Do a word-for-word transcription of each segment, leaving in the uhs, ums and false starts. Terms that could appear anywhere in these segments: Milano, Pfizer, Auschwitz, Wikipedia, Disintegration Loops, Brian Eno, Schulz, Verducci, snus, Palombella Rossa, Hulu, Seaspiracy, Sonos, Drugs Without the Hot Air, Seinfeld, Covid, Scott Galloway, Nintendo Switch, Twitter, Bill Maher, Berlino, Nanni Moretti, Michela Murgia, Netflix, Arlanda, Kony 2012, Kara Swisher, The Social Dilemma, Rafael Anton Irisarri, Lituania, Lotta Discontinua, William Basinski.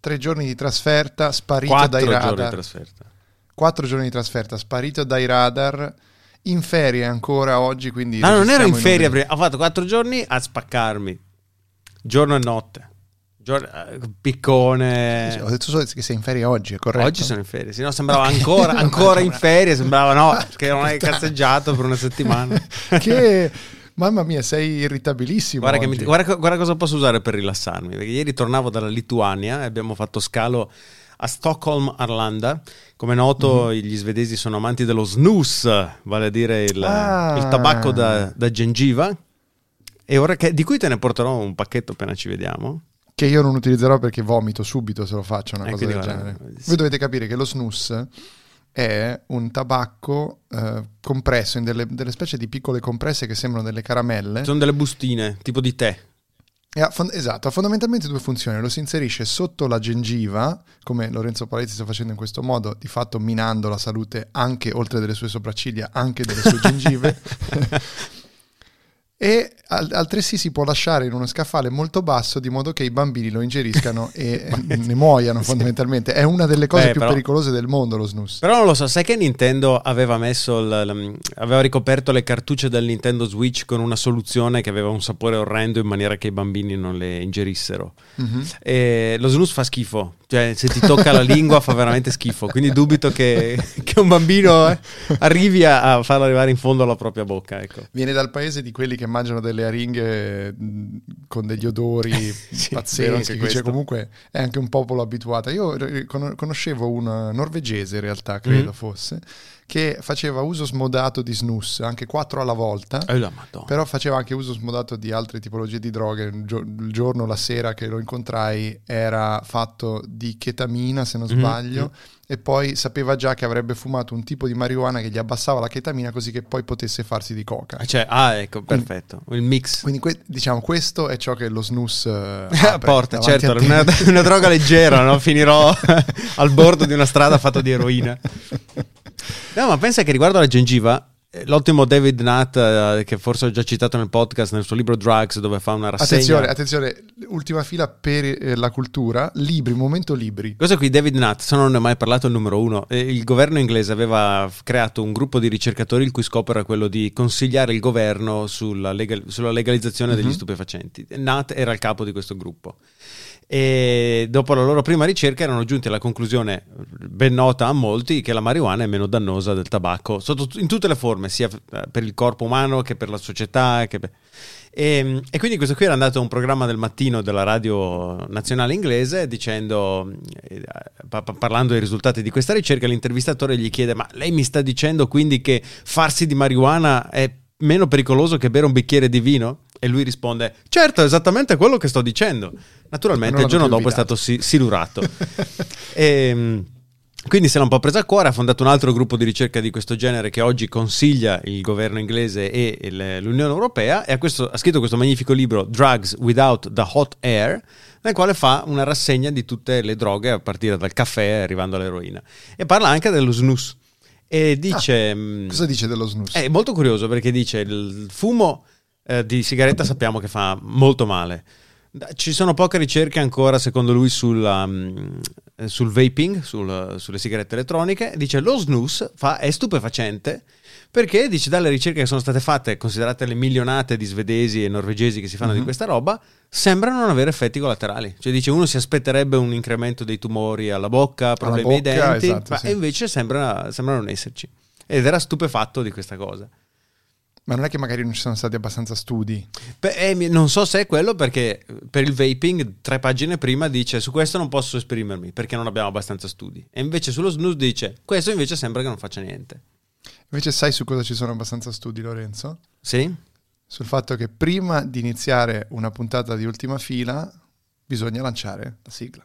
Tre giorni di trasferta, sparito Quattro dai radar. Quattro giorni di trasferta. Quattro giorni di trasferta, sparito dai radar. In ferie ancora oggi, quindi... No, non ero in ferie, in... ho fatto quattro giorni a spaccarmi. Giorno e notte. Giorno, piccone... Ho detto solo che sei in ferie oggi, è corretto? Oggi sono in ferie, se no sembrava okay. ancora, ancora in ferie, sembrava no, che non hai cazzeggiato per una settimana. Che... Mamma mia, sei irritabilissimo. Guarda, che mi, guarda, guarda cosa posso usare per rilassarmi. Perché ieri tornavo dalla Lituania e abbiamo fatto scalo a Stockholm, Arlanda. Come noto, mm-hmm. gli svedesi sono amanti dello snus, vale a dire il, ah. il tabacco da, da gengiva. E ora che, di cui te ne porterò un pacchetto appena ci vediamo. Che io non utilizzerò perché vomito subito se lo faccio, una eh, cosa del guarda, genere. Sì. Voi dovete capire che lo snus è un tabacco eh, compresso in delle, delle specie di piccole compresse che sembrano delle caramelle. Sono delle bustine, tipo di tè. Ha fond- esatto, ha fondamentalmente due funzioni. Lo si inserisce sotto la gengiva, come Lorenzo Paletti sta facendo in questo modo, di fatto minando la salute anche, oltre delle sue sopracciglia, anche delle sue gengive. E altresì si può lasciare in uno scaffale molto basso di modo che i bambini lo ingeriscano e ne muoiano fondamentalmente. È una delle cose Beh, più però, pericolose del mondo lo snus. Però non lo so, sai che Nintendo aveva messo il, il, aveva ricoperto le cartucce del Nintendo Switch con una soluzione che aveva un sapore orrendo in maniera che i bambini non le ingerissero. Mm-hmm. E lo snus fa schifo, cioè se ti tocca la lingua fa veramente schifo, quindi dubito che, che un bambino eh, arrivi a, a farlo arrivare in fondo alla propria bocca, ecco. Viene dal paese di quelli che mangiano delle aringhe con degli odori sì, pazzeschi, cioè comunque è anche un popolo abituato. Io conoscevo una norvegese, in realtà credo mm-hmm. fosse, che faceva uso smodato di snus, anche quattro alla volta, oh, però faceva anche uso smodato di altre tipologie di droghe. Il giorno, la sera che lo incontrai, era fatto di chetamina, se non mm-hmm. sbaglio, e poi sapeva già che avrebbe fumato un tipo di marijuana che gli abbassava la chetamina così che poi potesse farsi di coca. Cioè, ah, ecco, quindi, perfetto, il mix. Quindi que- diciamo questo è ciò che lo snus eh, porta, certo, una, una droga leggera, no? Finirò al bordo di una strada fatta di eroina. No, ma pensa che riguardo alla gengiva, l'ottimo David Nutt, eh, che forse ho già citato nel podcast, nel suo libro Drugs, dove fa una rassegna. Attenzione, attenzione, ultima fila per eh, la cultura, libri, momento libri. Questo qui, David Nutt, se non ne ho mai parlato, è il numero uno. Eh, il governo inglese aveva creato un gruppo di ricercatori il cui scopo era quello di consigliare il governo sulla, legal- sulla legalizzazione mm-hmm. degli stupefacenti. Nutt era il capo di questo gruppo. E dopo la loro prima ricerca erano giunti alla conclusione ben nota a molti che la marijuana è meno dannosa del tabacco sotto, in tutte le forme, sia per il corpo umano che per la società che per... E, e quindi questo qui era andato a un programma del mattino della radio nazionale inglese dicendo, pa- parlando dei risultati di questa ricerca, l'intervistatore gli chiede: ma lei mi sta dicendo quindi che farsi di marijuana è meno pericoloso che bere un bicchiere di vino? E lui risponde: certo, esattamente quello che sto dicendo. Naturalmente il giorno dopo è stato si- silurato. E quindi se l'ha un po' presa a cuore, ha fondato un altro gruppo di ricerca di questo genere che oggi consiglia il governo inglese e il, l'Unione Europea, e ha, questo, ha scritto questo magnifico libro Drugs Without the Hot Air, nel quale fa una rassegna di tutte le droghe, a partire dal caffè arrivando all'eroina, e parla anche dello snus. E dice, ah, cosa dice dello snus? È molto curioso, perché dice: il fumo di sigaretta sappiamo che fa molto male. Ci sono poche ricerche ancora, secondo lui, sulla, sul vaping, sul, sulle sigarette elettroniche. Dice: lo snus fa, è stupefacente, perché dice, dalle ricerche che sono state fatte, considerate le milionate di svedesi e norvegesi che si fanno mm-hmm. di questa roba, sembrano non avere effetti collaterali. Cioè dice, uno si aspetterebbe un incremento dei tumori alla bocca, problemi alla bocca, ai denti, esatto, ma sì. invece sembra, sembra non esserci. Ed era stupefatto di questa cosa. Ma non è che magari non ci sono stati abbastanza studi? Beh, eh, non so se è quello, perché per il vaping tre pagine prima dice: su questo non posso esprimermi perché non abbiamo abbastanza studi. E invece sullo snus dice: questo invece sembra che non faccia niente. Invece sai su cosa ci sono abbastanza studi, Lorenzo? Sì? Sul fatto che prima di iniziare una puntata di Ultima Fila bisogna lanciare la sigla.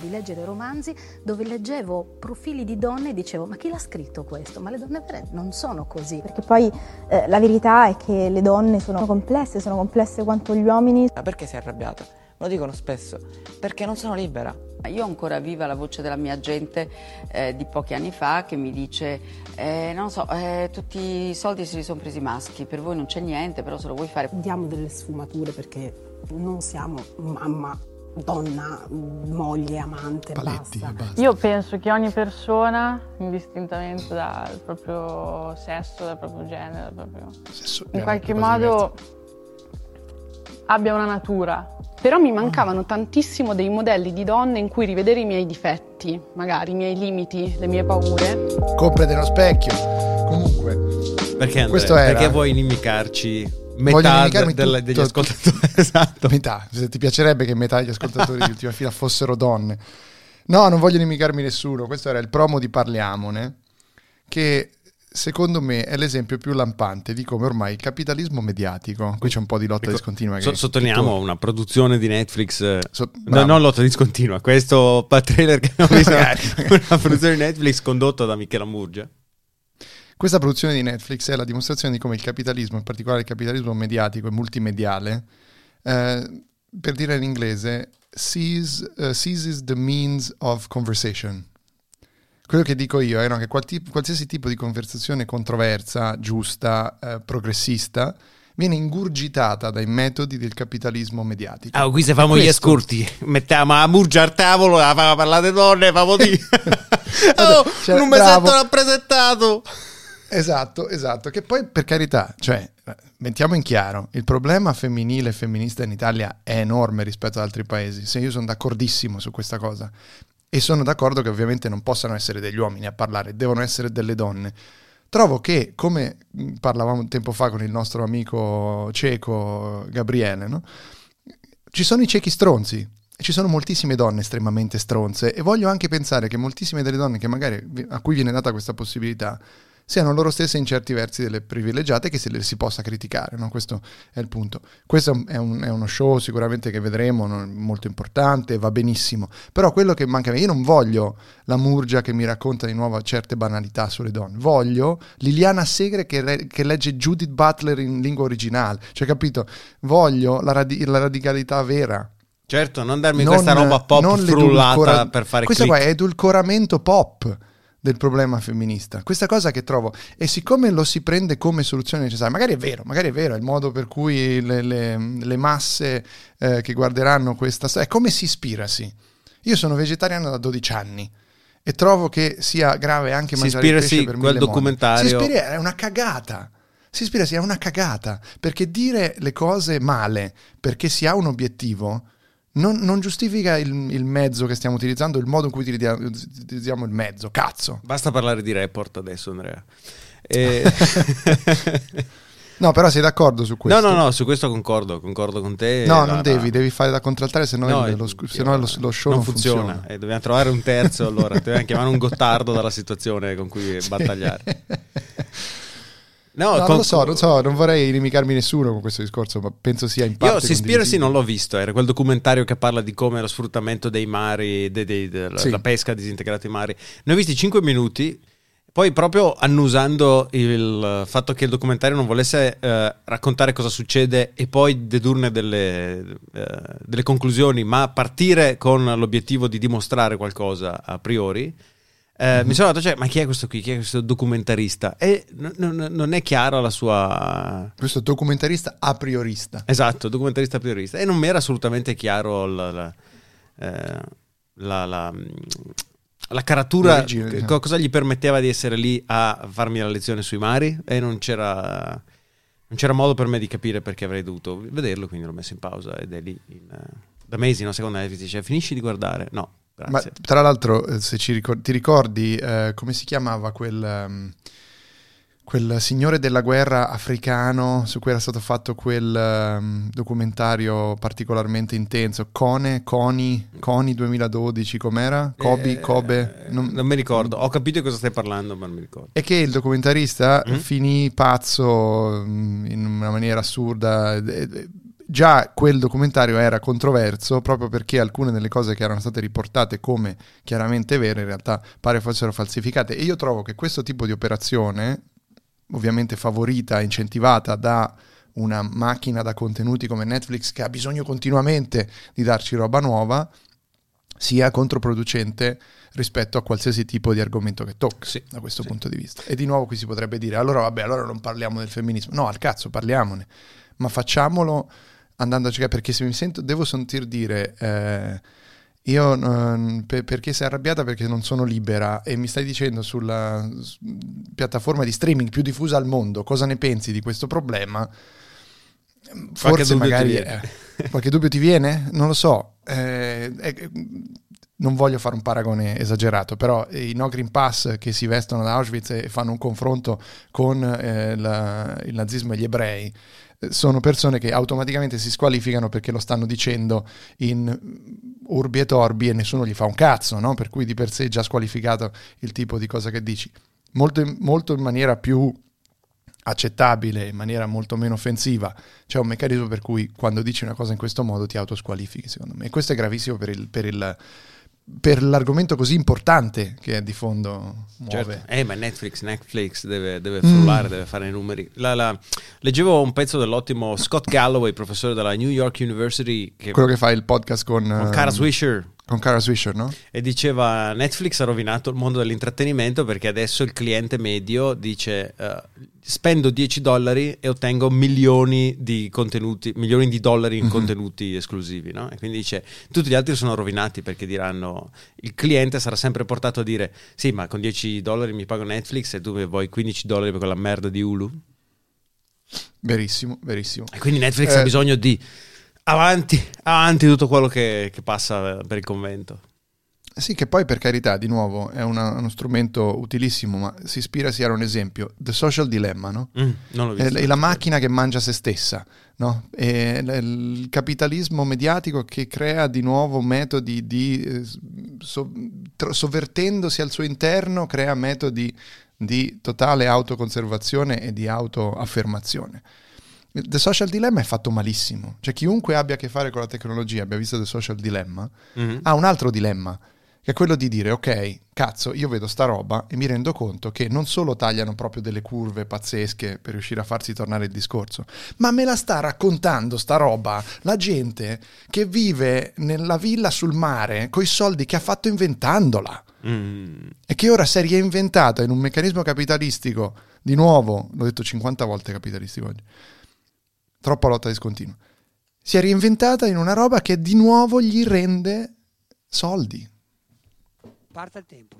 Di leggere romanzi dove leggevo profili di donne e dicevo: ma chi l'ha scritto questo? Ma le donne vere non sono così. Perché poi eh, la verità è che le donne sono complesse, sono complesse quanto gli uomini. Ma perché sei arrabbiata? Lo dicono spesso, perché non sono libera. Io ho ancora viva la voce della mia gente eh, di pochi anni fa che mi dice eh, non so, eh, tutti i soldi se li sono presi i maschi, per voi non c'è niente, però se lo vuoi fare. Diamo delle sfumature perché non siamo mamma, donna, moglie, amante, Paletti, basta. basta. Io penso che ogni persona, indistintamente dal proprio sesso, dal proprio genere, dal proprio... Sesso, in qualche modo abbia una natura. Però mi mancavano ah. tantissimo dei modelli di donne in cui rivedere i miei difetti, magari i miei limiti, le mie paure. Comprate uno specchio. Comunque, perché Andrea? Questo era... Perché vuoi inimicarci? Metà de- della, degli tutto, ascoltatori, esatto. Metà, se ti piacerebbe che metà degli ascoltatori di Ultima Fila fossero donne. No, non voglio inimicarmi nessuno. Questo era il promo di Parliamone, che secondo me è l'esempio più lampante di come ormai il capitalismo mediatico, qui c'è un po' di Lotta Discontinua che so, sottolineiamo una produzione di Netflix so, no, non Lotta Discontinua, questo trailer che abbiamo visto una produzione di Netflix condotta da Michela Murgia. Questa produzione di Netflix è la dimostrazione di come il capitalismo, in particolare il capitalismo mediatico e multimediale, eh, per dire in inglese, sees, uh, seizes the means of conversation. Quello che dico io è no, che qualsiasi tipo di conversazione controversa, giusta, eh, progressista, viene ingurgitata dai metodi del capitalismo mediatico. Ah, qui se famo questo... gli ascolti, mettiamo a Murgia al tavolo, la famo parlare di donne, famo di... oh, cioè, non mi sento rappresentato! Esatto, esatto, che poi per carità, cioè, mettiamo in chiaro, il problema femminile e femminista in Italia è enorme rispetto ad altri paesi, se io sono d'accordissimo su questa cosa e sono d'accordo che ovviamente non possano essere degli uomini a parlare, devono essere delle donne. Trovo che, come parlavamo tempo fa con il nostro amico cieco Gabriele, no? Ci sono i ciechi stronzi. Ci sono moltissime donne estremamente stronze e voglio anche pensare che moltissime delle donne che magari a cui viene data questa possibilità siano loro stesse in certi versi delle privilegiate, che se le si possa criticare, no? Questo è il punto. Questo è, un, è uno show sicuramente che vedremo, non, molto importante, va benissimo, però quello che manca a me, io non voglio la Murgia che mi racconta di nuovo certe banalità sulle donne, voglio Liliana Segre che, re, che legge Judith Butler in lingua originale, cioè capito, voglio la, radi- la radicalità vera. Certo, non darmi non, questa roba pop frullata per fare click. Questo qua è edulcoramento pop del problema femminista. Questa cosa che trovo, e siccome lo si prende come soluzione necessaria, magari è vero, magari è vero, è il modo per cui le, le, le masse eh, che guarderanno questa storia, è come si ispirasi. Io sono vegetariano da dodici anni e trovo che sia grave anche si mangiare pesce per mille documentario. Si ispirasi, è una cagata. Si ispirasi, è una cagata, perché dire le cose male perché si ha un obiettivo... Non, non giustifica il, il mezzo che stiamo utilizzando, il modo in cui utilizziamo il mezzo, cazzo. Basta parlare di report adesso, Andrea. E... no, però sei d'accordo su questo? No, no, no, su questo concordo, concordo con te. No, non la, devi, la... devi fare da contraltare, se no lo, lo, lo show non funziona. funziona. E dobbiamo trovare un terzo, allora, dobbiamo chiamare un Gottardo dalla situazione con cui sì. battagliare. No, no con... non lo so, non so, non vorrei inimicarmi nessuno con questo discorso, ma penso sia in parte. Io Seaspiracy non l'ho visto, era quel documentario che parla di come lo sfruttamento dei mari, de, de, de, de, sì. la pesca disintegrata ai mari. Ne ho visti cinque minuti, poi proprio annusando il fatto che il documentario non volesse eh, raccontare cosa succede e poi dedurne delle, eh, delle conclusioni, ma partire con l'obiettivo di dimostrare qualcosa a priori. Eh, mm-hmm. Mi sono detto, cioè, ma chi è questo qui? Chi è questo documentarista? E n- n- non è chiara la sua... Questo documentarista a priorista. Esatto, documentarista a priorista. E non mi era assolutamente chiaro la, la, eh, la, la, la caratura, origine, che, diciamo. Cosa gli permetteva di essere lì a farmi la lezione sui mari. E non c'era, non c'era modo per me di capire perché avrei dovuto vederlo, quindi l'ho messo in pausa ed è lì in, da mesi, no? Secondo Netflix dice, finisci di guardare? No. Grazie. Ma tra l'altro, se ci ricordi, ti ricordi eh, come si chiamava quel, um, quel signore della guerra africano su cui era stato fatto quel um, documentario particolarmente intenso, Kone, Kony, Kony duemiladodici, com'era? Kobe, eh, Kobe... Non, non mi ricordo, ho capito di cosa stai parlando ma non mi ricordo. È che il documentarista mm? finì pazzo in una maniera assurda. Già quel documentario era controverso proprio perché alcune delle cose che erano state riportate come chiaramente vere in realtà pare fossero falsificate, e io trovo che questo tipo di operazione, ovviamente favorita, incentivata da una macchina da contenuti come Netflix che ha bisogno continuamente di darci roba nuova, sia controproducente rispetto a qualsiasi tipo di argomento che tocca, sì, da questo sì. punto di vista. E di nuovo qui si potrebbe dire, allora vabbè, allora non parliamo del femminismo. No, al cazzo, parliamone, ma facciamolo andando a cercare, perché se mi sento, devo sentir dire... Eh, Io eh, per, perché sei arrabbiata? Perché non sono libera e mi stai dicendo sulla s- piattaforma di streaming più diffusa al mondo, cosa ne pensi di questo problema? Forse qualche magari dubbio eh, qualche dubbio ti viene? Non lo so, eh, eh, non voglio fare un paragone esagerato, però i no Green Pass che si vestono ad Auschwitz e fanno un confronto con eh, la, il nazismo e gli ebrei sono persone che automaticamente si squalificano perché lo stanno dicendo in urbi e torbi e nessuno gli fa un cazzo, no? Per cui di per sé è già squalificato il tipo di cosa che dici. Molto in, molto in maniera più accettabile, in maniera molto meno offensiva, c'è un meccanismo per cui quando dici una cosa in questo modo ti autosqualifichi, secondo me. E questo è gravissimo per il... Per il per l'argomento così importante che è di fondo muove. Certo. Eh, ma Netflix, Netflix deve, deve frullare, mm. deve fare i numeri. La, la... Leggevo un pezzo dell'ottimo Scott Galloway, professore della New York University. Che... Quello che fa il podcast con... Con Kara Swisher. Con Kara Swisher, no? E diceva, Netflix ha rovinato il mondo dell'intrattenimento perché adesso il cliente medio dice... Uh, spendo dieci dollari e ottengo milioni di contenuti, milioni di dollari in mm-hmm. contenuti esclusivi, no? E quindi dice, tutti gli altri sono rovinati perché diranno, il cliente sarà sempre portato a dire, sì ma con dieci dollari mi pago Netflix e tu mi vuoi quindici dollari per quella merda di Hulu? Verissimo, verissimo. E quindi Netflix eh. ha bisogno di avanti, avanti tutto quello che, che passa per il convento. Sì, che poi per carità, di nuovo, è una, uno strumento utilissimo, ma si ispira sia a un esempio, The Social Dilemma, no? Mm, non l'ho visto. È la macchina che mangia se stessa, no? È il capitalismo mediatico che crea di nuovo metodi di, so, sovvertendosi al suo interno, crea metodi di totale autoconservazione e di autoaffermazione. The Social Dilemma è fatto malissimo, cioè chiunque abbia a che fare con la tecnologia, abbia visto The Social Dilemma, mm-hmm. ha un altro dilemma, che è quello di dire, ok, cazzo, io vedo sta roba e mi rendo conto che non solo tagliano proprio delle curve pazzesche per riuscire a farsi tornare il discorso, ma me la sta raccontando sta roba la gente che vive nella villa sul mare coi soldi che ha fatto inventandola mm. e che ora si è reinventata in un meccanismo capitalistico, di nuovo, l'ho detto cinquanta volte capitalistico oggi, troppa lotta discontinua, si è reinventata in una roba che di nuovo gli rende soldi. Parte il tempo.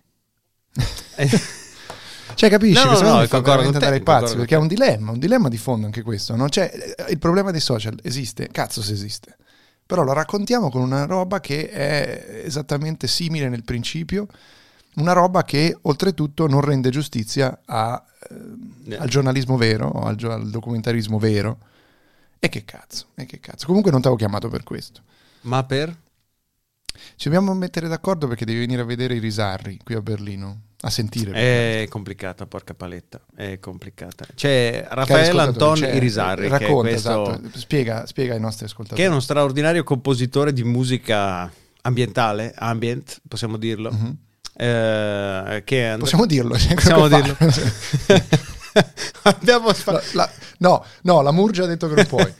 Cioè capisci? No, no, no, concordo con te, andare ai pazzi, perché è un dilemma, un dilemma di fondo anche questo, no? Cioè, il problema dei social esiste, cazzo se esiste, però lo raccontiamo con una roba che è esattamente simile nel principio, una roba che oltretutto non rende giustizia a, eh, al giornalismo vero, o al, al documentarismo vero, e che cazzo, e che cazzo. Comunque non ti avevo chiamato per questo. Ma per? Ci dobbiamo mettere d'accordo perché devi venire a vedere Irisarri qui a Berlino, a sentire. È complicata, porca paletta, è complicata. C'è Rafael Anton Irisarri. Racconta, che esatto, spiega, spiega ai nostri ascoltatori. Che è uno straordinario compositore di musica ambientale, ambient, possiamo dirlo. Uh-huh. Eh, che and- possiamo dirlo. Possiamo dirlo. Abbiamo sp- la, la, no, no, la Murgia ha detto che non puoi.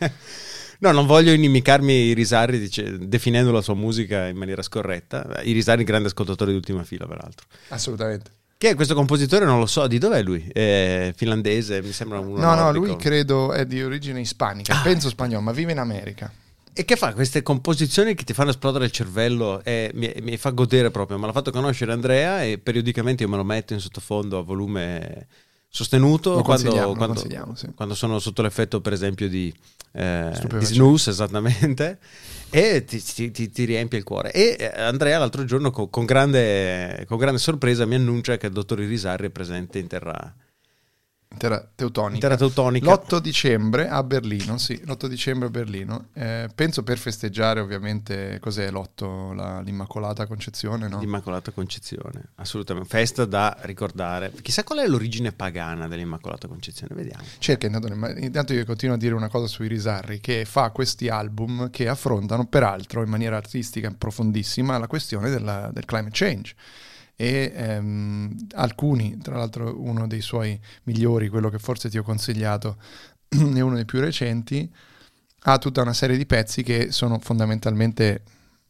No, non voglio inimicarmi Irisarri dice, definendo la sua musica in maniera scorretta. Irisarri, grande ascoltatore di Ultima Fila, peraltro. Assolutamente. Che è questo compositore, non lo so, di dov'è lui? È finlandese, mi sembra uno No, nordico. No, lui credo è di origine ispanica, ah. penso spagnolo, ma vive in America. E che fa queste composizioni che ti fanno esplodere il cervello e mi, mi fa godere proprio. Me l'ha fatto conoscere Andrea e periodicamente io me lo metto in sottofondo a volume... sostenuto quando, quando, sì. quando sono sotto l'effetto per esempio di, eh, di snus, esattamente, e ti, ti, ti riempie il cuore. E Andrea l'altro giorno con, con, grande, con grande sorpresa mi annuncia che il dottor Irisarri è presente in terra Intera teutonica. Intera teutonica. l'otto dicembre a Berlino, sì, l'otto dicembre a Berlino. Eh, penso per festeggiare ovviamente, cos'è l'otto? L'Immacolata Concezione, no? L'Immacolata Concezione, assolutamente. Festa da ricordare. Chissà qual è l'origine pagana dell'Immacolata Concezione, vediamo. Cerca, intanto, intanto io continuo a dire una cosa su Irisarri, che fa questi album che affrontano, peraltro, in maniera artistica profondissima, la questione della, del climate change. E ehm, alcuni, tra l'altro uno dei suoi migliori, quello che forse ti ho consigliato, è uno dei più recenti, ha tutta una serie di pezzi che sono fondamentalmente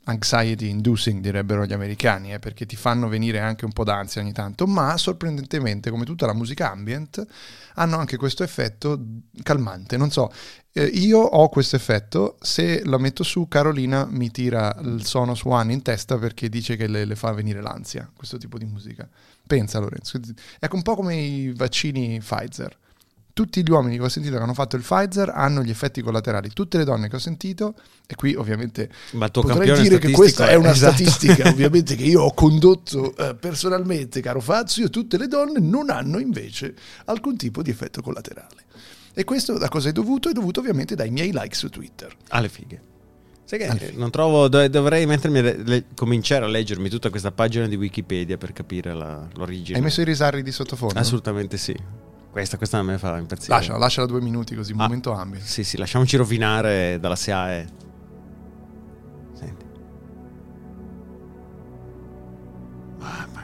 anxiety inducing, direbbero gli americani, eh, perché ti fanno venire anche un po' d'ansia ogni tanto, ma sorprendentemente, come tutta la musica ambient, hanno anche questo effetto calmante. Non so, eh, io ho questo effetto, se la metto su Carolina mi tira il Sonos One in testa perché dice che le, le fa venire l'ansia, questo tipo di musica. Pensa, Lorenzo, è un po' come i vaccini Pfizer. Tutti gli uomini che ho sentito che hanno fatto il Pfizer hanno gli effetti collaterali. Tutte le donne che ho sentito, e qui ovviamente potrei dire che questa è una esatto. statistica ovviamente che io ho condotto eh, personalmente, caro Fazio, tutte le donne non hanno invece alcun tipo di effetto collaterale. E questo da cosa è dovuto? È dovuto ovviamente dai miei like su Twitter. Alle fighe. Sai che Alle non trovo, dov- dovrei mettermi a le- le- cominciare a leggermi tutta questa pagina di Wikipedia per capire la- l'origine. Hai messo i Risarri di sottofondo? Assolutamente sì. Questa, questa non me fa impazzire. Lasciala, lasciala due minuti così, un ah, momento ambito. Sì, sì, lasciamoci rovinare dalla S I A E. Senti. Ah, ma...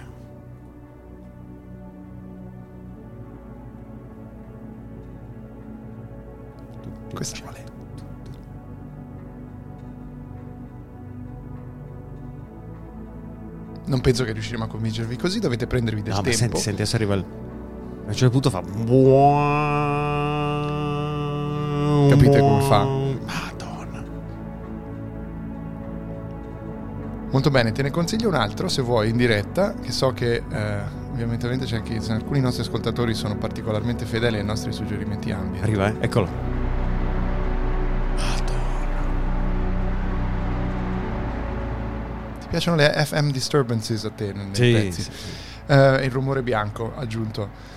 Questa qual è? Non penso che riusciremo a convincervi così, dovete prendervi del no, tempo. Ma senti, senti, adesso arriva il... A un certo punto fa. Capite come fa? Madonna. Molto bene, te ne consiglio un altro se vuoi in diretta. Che so che eh, ovviamente c'è anche, alcuni nostri ascoltatori sono particolarmente fedeli ai nostri suggerimenti ambi. Arriva, eh? Eccolo. Madonna. Ti piacciono le F M disturbances a te? Nei sì, pezzi? Sì, sì. Uh, il rumore bianco aggiunto.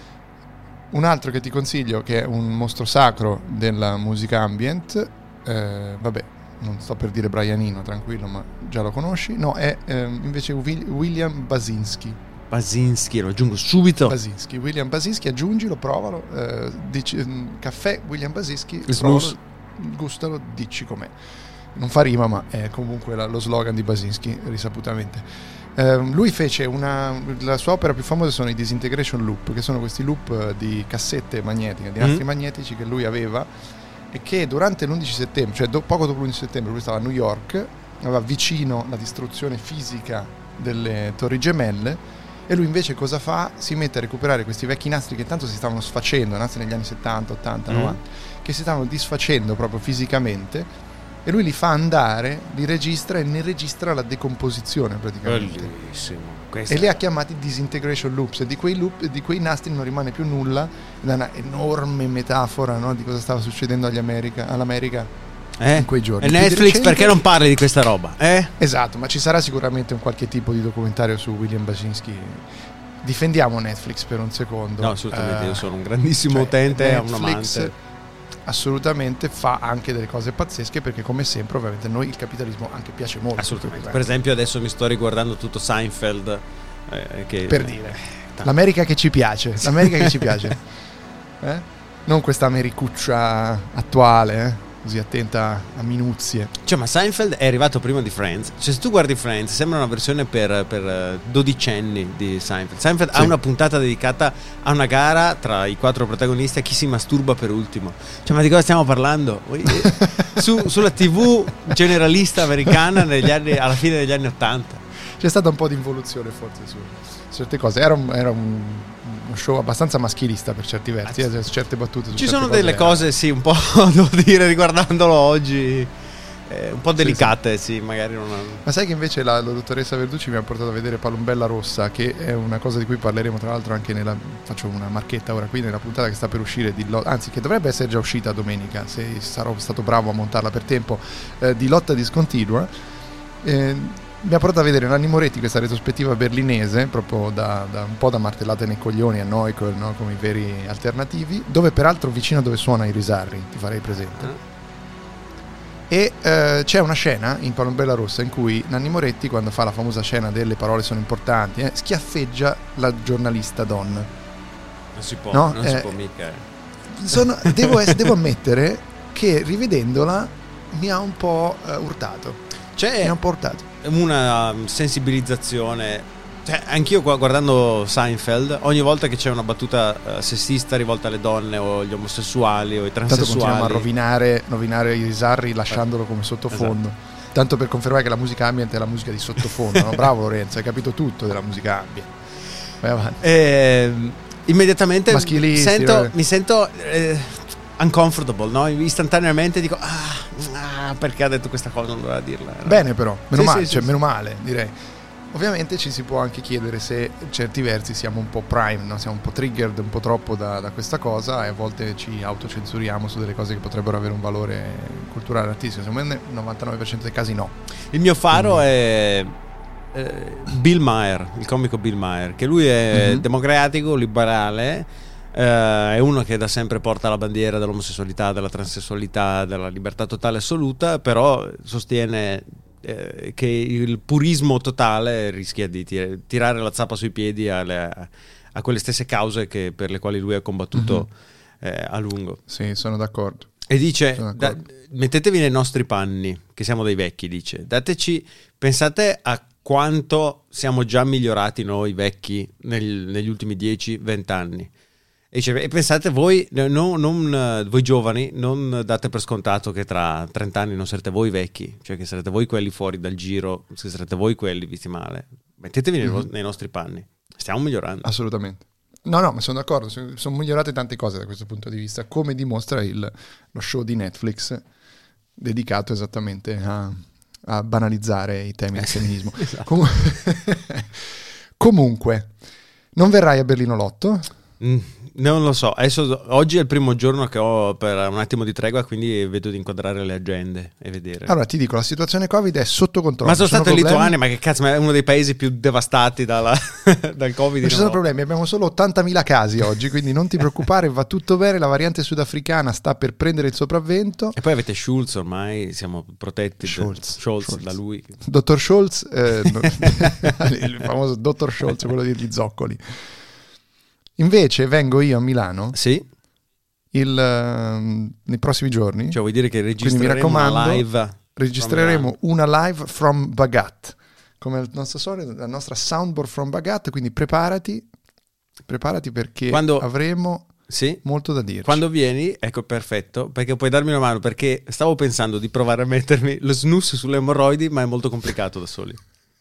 Un altro che ti consiglio, che è un mostro sacro della musica ambient, eh, vabbè, non sto per dire Brian Eno, tranquillo, ma già lo conosci. No, è eh, invece William Basinski. Basinski, lo aggiungo subito. Basinski, William Basinski, aggiungilo, provalo. Eh, dici, um, caffè William Basinski, provalo, gustalo, dici com'è. Non fa rima, ma è comunque la, lo slogan di Basinski, risaputamente. Uh, lui fece una la sua opera più famosa sono i Disintegration Loop, che sono questi loop di cassette magnetiche, di nastri mm. magnetici che lui aveva, e che durante l'undici settembre, cioè do, poco dopo l'undici settembre, lui stava a New York, aveva vicino la distruzione fisica delle Torri Gemelle, e lui invece cosa fa? Si mette a recuperare questi vecchi nastri che tanto si stavano sfacendo, nastri negli anni settanta, ottanta, novanta, mm. che si stavano disfacendo proprio fisicamente. E lui li fa andare, li registra e ne registra la decomposizione praticamente. Bellissimo. Questa... E li ha chiamati Disintegration Loops. E di quei, loop, di quei nastri non rimane più nulla. Ed è una enorme metafora, no, di cosa stava succedendo agli America, all'America eh? in quei giorni. E Netflix recente... perché non parli di questa roba? Eh? Esatto, ma ci sarà sicuramente un qualche tipo di documentario su William Basinski. Difendiamo Netflix per un secondo. No, assolutamente, uh, io sono un grandissimo cioè, utente, Netflix, un amante. Assolutamente fa anche delle cose pazzesche, perché come sempre ovviamente noi il capitalismo anche piace molto. Assolutamente. Per esempio adesso mi sto riguardando tutto Seinfeld eh, che, per dire eh, l'America che ci piace, l'America che ci piace eh? Non questa americuccia attuale eh? Così attenta a minuzie. Cioè, ma Seinfeld è arrivato prima di Friends. Cioè, se tu guardi Friends, sembra una versione per, per dodicenni di Seinfeld. Seinfeld sì. ha una puntata dedicata a una gara tra i quattro protagonisti a chi si masturba per ultimo. Cioè, ma di cosa stiamo parlando? Su, sulla tivù generalista americana negli anni, alla fine degli anni ottanta. C'è stata un po' di involuzione forse su certe cose. Era un, era un show abbastanza maschilista per certi versi, eh, certe battute. Su ci certe sono cose delle era. cose, sì, un po' devo dire, riguardandolo oggi, eh, un po' delicate, sì, sì. sì magari non. Ma sai che invece la, la dottoressa Verducci mi ha portato a vedere Palombella Rossa, che è una cosa di cui parleremo tra l'altro anche nella. Faccio una marchetta ora qui nella puntata che sta per uscire, di Lot, anzi, che dovrebbe essere già uscita domenica, se sarò stato bravo a montarla per tempo, eh, di Lotta Discontinua. Eh, mi ha portato a vedere Nanni Moretti questa retrospettiva berlinese, proprio da, da un po' da martellate nei coglioni a noi, no? Come i veri alternativi, dove peraltro vicino dove suona Irisarri, ti farei presente. Uh-huh. E eh, c'è una scena in Palombella Rossa in cui Nanni Moretti, quando fa la famosa scena delle parole sono importanti, eh, schiaffeggia la giornalista donna. Non si può, no? non eh, si può mica. Sono, devo, es- devo ammettere che rivedendola mi ha un po' eh, urtato. C'è un po' urtato. Una sensibilizzazione, cioè, anch'io guardando Seinfeld, ogni volta che c'è una battuta uh, sessista rivolta alle donne o gli omosessuali o i transessuali, tanto continuiamo a rovinare, rovinare Irisarri lasciandolo come sottofondo. Esatto. Tanto per confermare che la musica ambient è la musica di sottofondo. No? Bravo Lorenzo, hai capito tutto della musica ambient. Vai avanti. Eh, immediatamente mi sento, mi sento eh, uncomfortable, no? Istantaneamente dico ah, Ah, perché ha detto questa cosa, non doveva dirla. Era... Bene, però, meno sì, male, sì, cioè, sì, meno male, direi. Ovviamente ci si può anche chiedere se certi versi siamo un po' prime, no? Siamo un po' triggered, un po' troppo da, da questa cosa, e a volte ci autocensuriamo su delle cose che potrebbero avere un valore culturale artistico. Secondo me nel novantanove per cento dei casi no. Il mio faro mm. è eh, Bill Maher, il comico Bill Maher, che lui è mm-hmm. democratico, liberale. Uh, è uno che da sempre porta la bandiera dell'omosessualità, della transessualità, della libertà totale assoluta, però sostiene eh, che il purismo totale rischia di tir- tirare la zappa sui piedi alle, a quelle stesse cause che, per le quali lui ha combattuto mm-hmm. eh, a lungo. Sì, sono d'accordo. E dice, d'accordo. Da, mettetevi nei nostri panni, che siamo dei vecchi, dice, dateci, pensate a quanto siamo già migliorati noi vecchi nel, negli ultimi dieci venti anni. E, dice, e pensate voi, no, non, voi giovani, non date per scontato che tra trenta anni non sarete voi vecchi, cioè che sarete voi quelli fuori dal giro, che sarete voi quelli visti male. Mettetevi mm-hmm. nei, nei nostri panni, stiamo migliorando. Assolutamente. No, no, ma sono d'accordo, sono migliorate tante cose da questo punto di vista, come dimostra il, lo show di Netflix dedicato esattamente a, a banalizzare i temi del femminismo. Esatto. Com- Comunque, non verrai a Berlino l'otto? Mm, non lo so, adesso oggi è il primo giorno che ho per un attimo di tregua, quindi vedo di inquadrare le agende e vedere. Allora ti dico, la situazione Covid è sotto controllo. Ma sono stato in Lituania, ma che cazzo, ma è uno dei paesi più devastati dalla, dal Covid. Non ci sono no. problemi, abbiamo solo ottantamila casi oggi, quindi non ti preoccupare, va tutto bene, la variante sudafricana sta per prendere il sopravvento. E poi avete Schulz, ormai siamo protetti. Schulz, Schulz, Schulz. Da lui. Dottor Schulz, eh, il famoso Dottor Schulz, quello degli zoccoli. Invece vengo io a Milano. Sì. Il, uh, nei prossimi giorni. Cioè vuoi dire che registreremo una live? Registreremo una live from Bagat, come il nostro solito, la nostra soundboard from Bagat, quindi preparati, preparati perché Quando... avremo sì. molto da dirci. Quando vieni, ecco perfetto, perché puoi darmi una mano, perché stavo pensando di provare a mettermi lo snus sulle emorroidi, ma è molto complicato da soli.